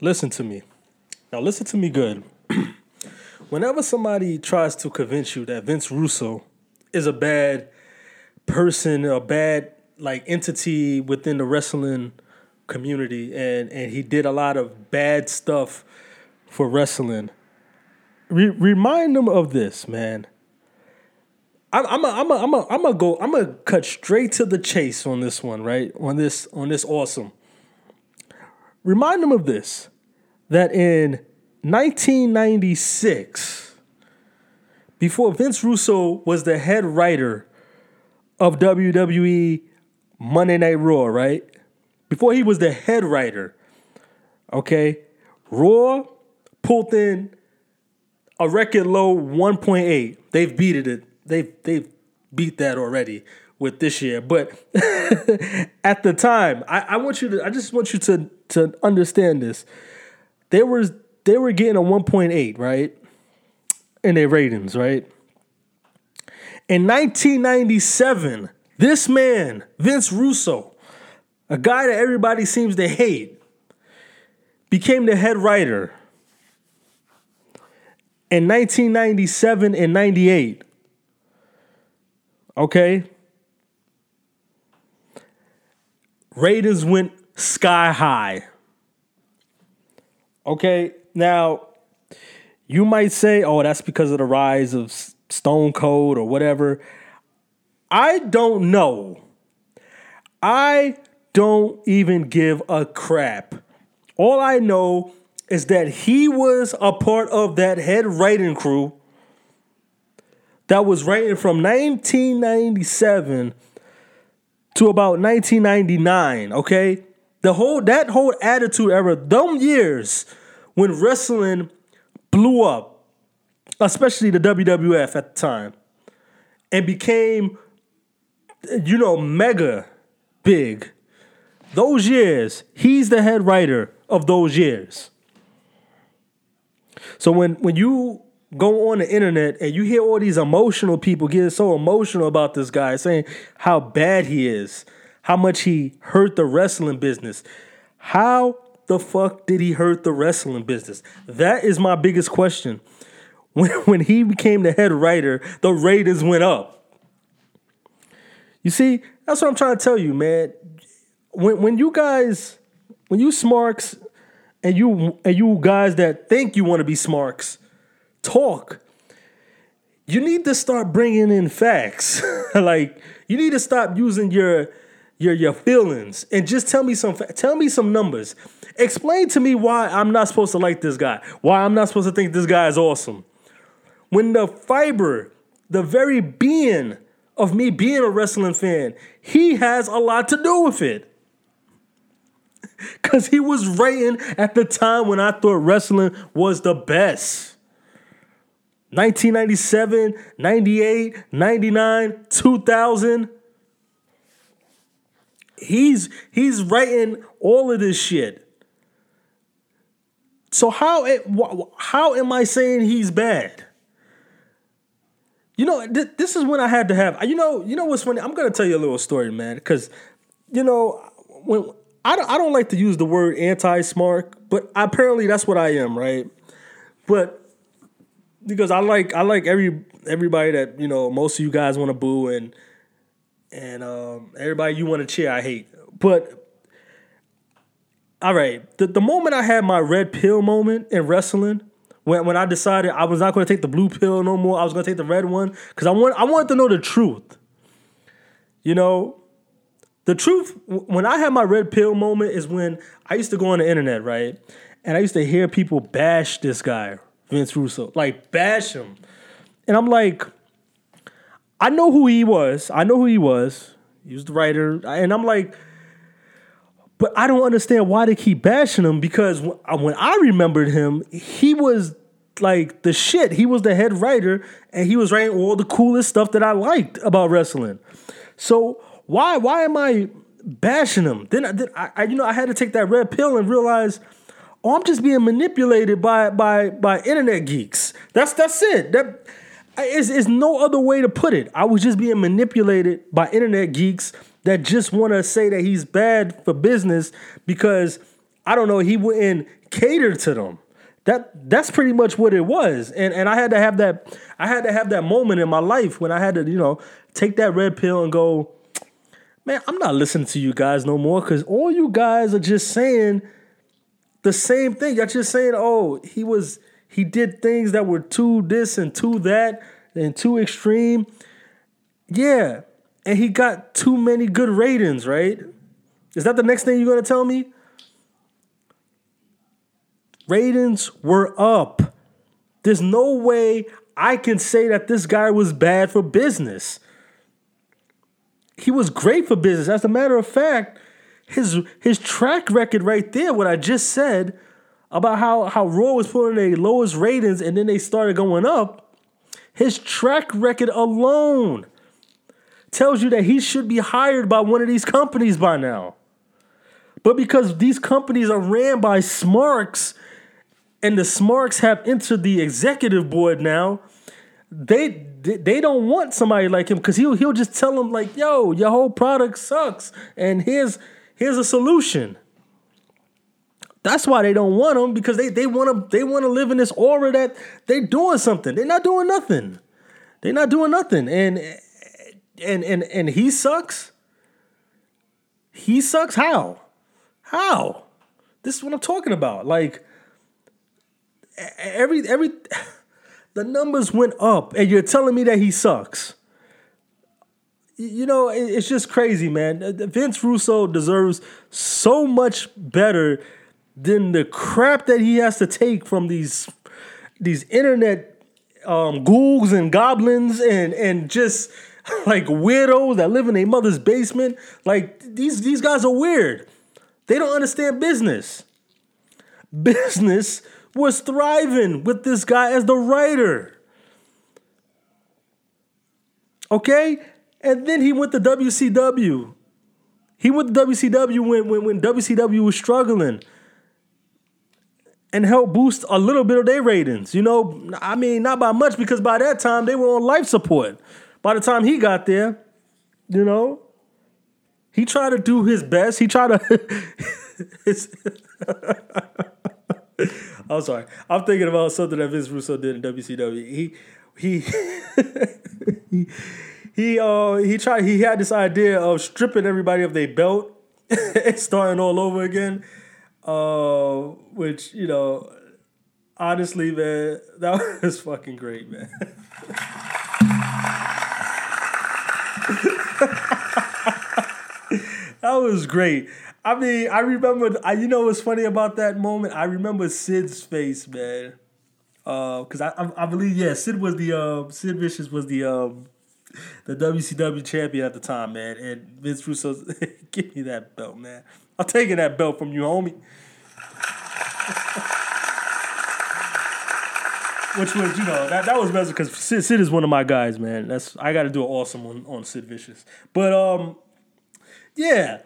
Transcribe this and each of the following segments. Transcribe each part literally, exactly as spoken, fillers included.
Listen to me. Now listen to me good. Whenever somebody tries to convince you that Vince Russo is a bad person, a bad like entity within the wrestling community, and, and he did a lot of bad stuff for wrestling, Re- remind them of this, man. I'm I'm a, I'm a, I'm a, I'm a go I'm gonna cut straight to the chase on this one, right? On this on this awesome. Remind them of this, that in nineteen ninety-six, before Vince Russo was the head writer of W W E Monday Night Raw, right? Before he was the head writer, okay, Raw pulled in a record low one point eight. They've beat it. They've, they've beat that already with this year. But at the time, I, I want you to I just want you to, to understand this. They were they were getting a one point eight, right? In their ratings, right? In nineteen ninety-seven, this man, Vince Russo, a guy that everybody seems to hate, became the head writer. In nineteen ninety-seven and ninety-eight. Okay? Ratings went sky high. Okay? Now, you might say, oh, that's because of the rise of Stone Cold or whatever. I don't know. I don't even give a crap. All I know is that he was a part of that head writing crew that was writing from nineteen ninety-seven to about nineteen ninety-nine, okay? The whole that whole attitude era, them years when wrestling blew up, especially the W W F at the time, and became, you know, mega big. Those years, he's the head writer of those years. So when, when you go on the internet and you hear all these emotional people getting so emotional about this guy, saying how bad he is, how much he hurt the wrestling business. How the fuck did he hurt the wrestling business? That is my biggest question. When, when he became the head writer, the ratings went up. You see, that's what I'm trying to tell you, man. When when you guys, when you smarks, and you and you guys that think you want to be smarks, talk. You need to start bringing in facts. Like, you need to stop using your your your feelings and just tell me some fa- tell me some numbers. Explain to me why I'm not supposed to like this guy. Why I'm not supposed to think this guy is awesome. When the fiber, the very being of me being a wrestling fan, he has a lot to do with it. Because he was writing at the time when I thought wrestling was the best. nineteen ninety-seven, ninety-eight, ninety-nine, two thousand. He's he's writing all of this shit. So how it, how am I saying he's bad? You know, th- this is when I had to have, you know, you know what's funny? I'm going to tell you a little story, man, because, you know, when I don't, I don't like to use the word anti-smart, but apparently that's what I am, right? But because I like I like every everybody that, you know, most of you guys want to boo, and and um, everybody you want to cheer, I hate. But all right, the the moment I had my red pill moment in wrestling, when when I decided I was not going to take the blue pill no more, I was going to take the red one, because I want I wanted to know the truth. You know, the truth. When I had my red pill moment is when I used to go on the internet, right, and I used to hear people bash this guy, Vince Russo, like bash him. And I'm like, I know who he was. I know who he was. He was the writer. And I'm like, but I don't understand why they keep bashing him, because when I remembered him, he was like the shit. He was the head writer, and he was writing all the coolest stuff that I liked about wrestling. So why why am I bashing him? Then, then I, I, you know, I had to take that red pill and realize, oh, I'm just being manipulated by by by internet geeks. That's that's it. That is is no other way to put it. I was just being manipulated by internet geeks that just want to say that he's bad for business because, I don't know, he wouldn't catered to them. That that's pretty much what it was. And and I had to have that I had to have that moment in my life when I had to, you know, take that red pill and go, man, I'm not listening to you guys no more, because all you guys are just saying the same thing. You're just saying, oh, he was he did things that were too this and too that and too extreme. Yeah. And he got too many good ratings, right? Is that the next thing you're going to tell me? Ratings were up. There's no way I can say that this guy was bad for business. He was great for business. As a matter of fact, his his track record right there, what I just said about how, how Raw was pulling their lowest ratings and then they started going up, his track record alone tells you that he should be hired by one of these companies by now. But because these companies are ran by smarks, and the smarks have entered the executive board now, they they don't want somebody like him, because he'll he'll just tell them like, "Yo, your whole product sucks, and here's here's a solution." That's why they don't want him, because they they want to they want to live in this aura that they're doing something. They're not doing nothing. They're not doing nothing, and and and and he sucks. He sucks. How? How? This is what I'm talking about. Like, every, every, the numbers went up, and you're telling me that he sucks. You know, it's just crazy, man. Vince Russo deserves so much better than the crap that he has to take from these, these internet um, ghouls and goblins and, and just like weirdos that live in their mother's basement. Like, these, these guys are weird. They don't understand business. Business was thriving with this guy as the writer. Okay? And then he went to W C W. He went to W C W when, when, when W C W was struggling and helped boost a little bit of their ratings. You know, I mean, not by much, because by that time they were on life support. By the time he got there, you know, he tried to do his best. He tried to... I'm sorry. I'm thinking about something that Vince Russo did in W C W. He he he he, uh, he tried. He had this idea of stripping everybody of their belt and starting all over again. Uh, which, you know, honestly, man, that was fucking great, man. That was great. I mean, I remember, I, you know what's funny about that moment? I remember Sid's face, man. Because uh, I, I I believe, yeah, Sid was the, uh, Sid Vicious was the um, the W C W champion at the time, man. And Vince Russo, give me that belt, man. I'm taking that belt from you, homie. Which was, you know, that, that was best, because Sid, Sid is one of my guys, man. That's I got to do an awesome on, on Sid Vicious. But, um... yeah,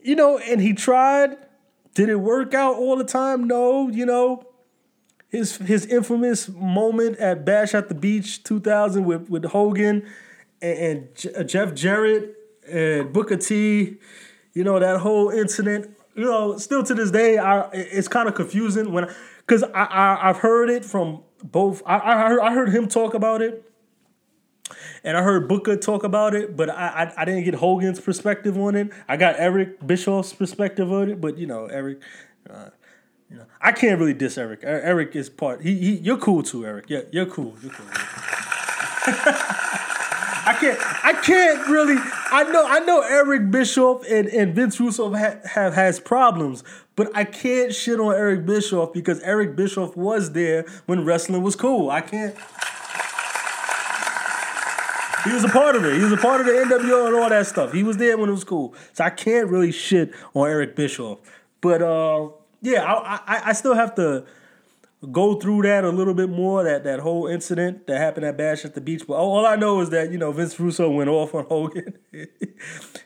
you know, and he tried. Did it work out all the time? No, you know, his his infamous moment at Bash at the Beach two thousand with, with Hogan and, and J- Jeff Jarrett and Booker T, you know, that whole incident, you know, still to this day, I, it's kind of confusing when, because I, I, I've heard it from both. I, I, heard, I heard him talk about it. And I heard Booker talk about it, but I, I I didn't get Hogan's perspective on it. I got Eric Bischoff's perspective on it, but you know Eric, uh, you know I can't really diss Eric. Eric is part. He, he you're cool too, Eric. Yeah, you're cool. You're cool. I can't I can't really. I know I know Eric Bischoff and, and Vince Russo have, have has problems, but I can't shit on Eric Bischoff because Eric Bischoff was there when wrestling was cool. I can't. He was a part of it. He was a part of the N W O and all that stuff. He was there when it was cool. So I can't really shit on Eric Bischoff. But, uh, yeah, I, I I still have to go through that a little bit more, that, that whole incident that happened at Bash at the Beach. But all I know is that, you know, Vince Russo went off on Hogan.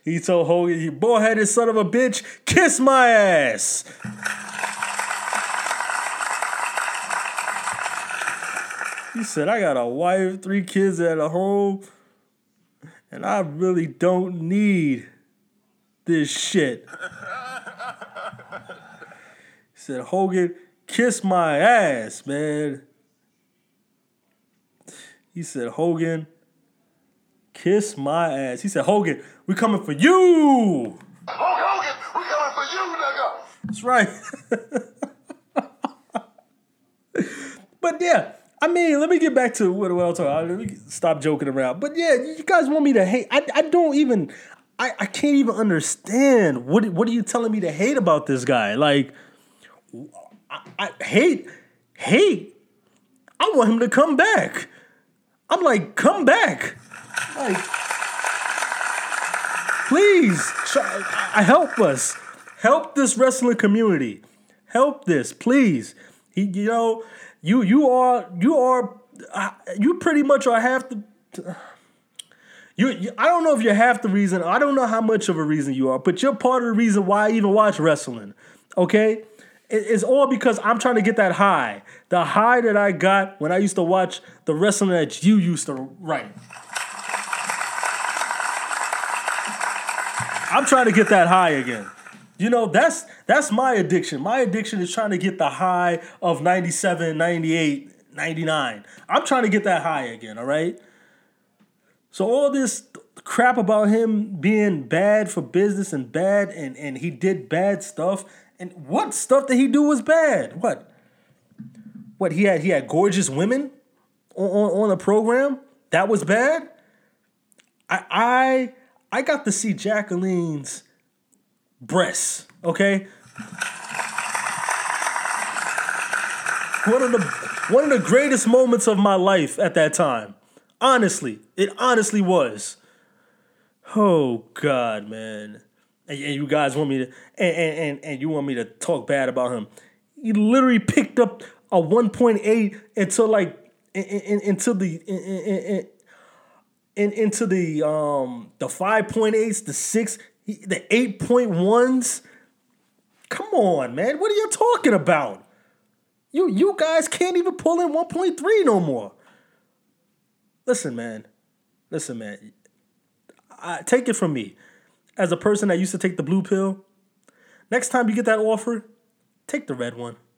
He told Hogan, "You bald-headed son of a bitch, kiss my ass." He said, "I got a wife, three kids at home. And I really don't need this shit." said, Hogan, kiss my ass, man. He said, Hogan, kiss my ass. He said, Hogan, we coming for you. Hulk Hogan, we coming for you, nigga. That's right. But yeah, I mean, let me get back to what, what I was talking about. Let me stop joking around. But yeah, you guys want me to hate. I, I don't even, I, I can't even understand. What, what are you telling me to hate about this guy? Like, I, I hate, hate. I want him to come back. I'm like, come back. Like, please, try, help us. Help this wrestling community. Help this, please. He, you know, you you are you are you pretty much are half the. You, you I don't know if you're half the reason. I don't know how much of a reason you are, but you're part of the reason why I even watch wrestling. Okay, it, it's all because I'm trying to get that high, the high that I got when I used to watch the wrestling that you used to write. I'm trying to get that high again. You know, that's that's my addiction. My addiction is trying to get the high of ninety-seven, ninety-eight, ninety-nine. I'm trying to get that high again, all right? So all this crap about him being bad for business and bad and, and he did bad stuff. And what stuff did he do was bad? What? What, he had he had gorgeous women on, on, on a program? That was bad? I... I I got to see Jacqueline's breasts, okay? One of the one of the greatest moments of my life at that time. Honestly, it honestly was. Oh God, man. And, and you guys want me to and, and, and you want me to talk bad about him. He literally picked up a one point eight until like in, in, until the in, in, in, In, into the um the five point eights, the six, the eight point ones. Come on, man. What are you talking about? You you guys can't even pull in one point three no more. Listen, man. Listen, man. I, take it from me. As a person that used to take the blue pill, next time you get that offer, take the red one.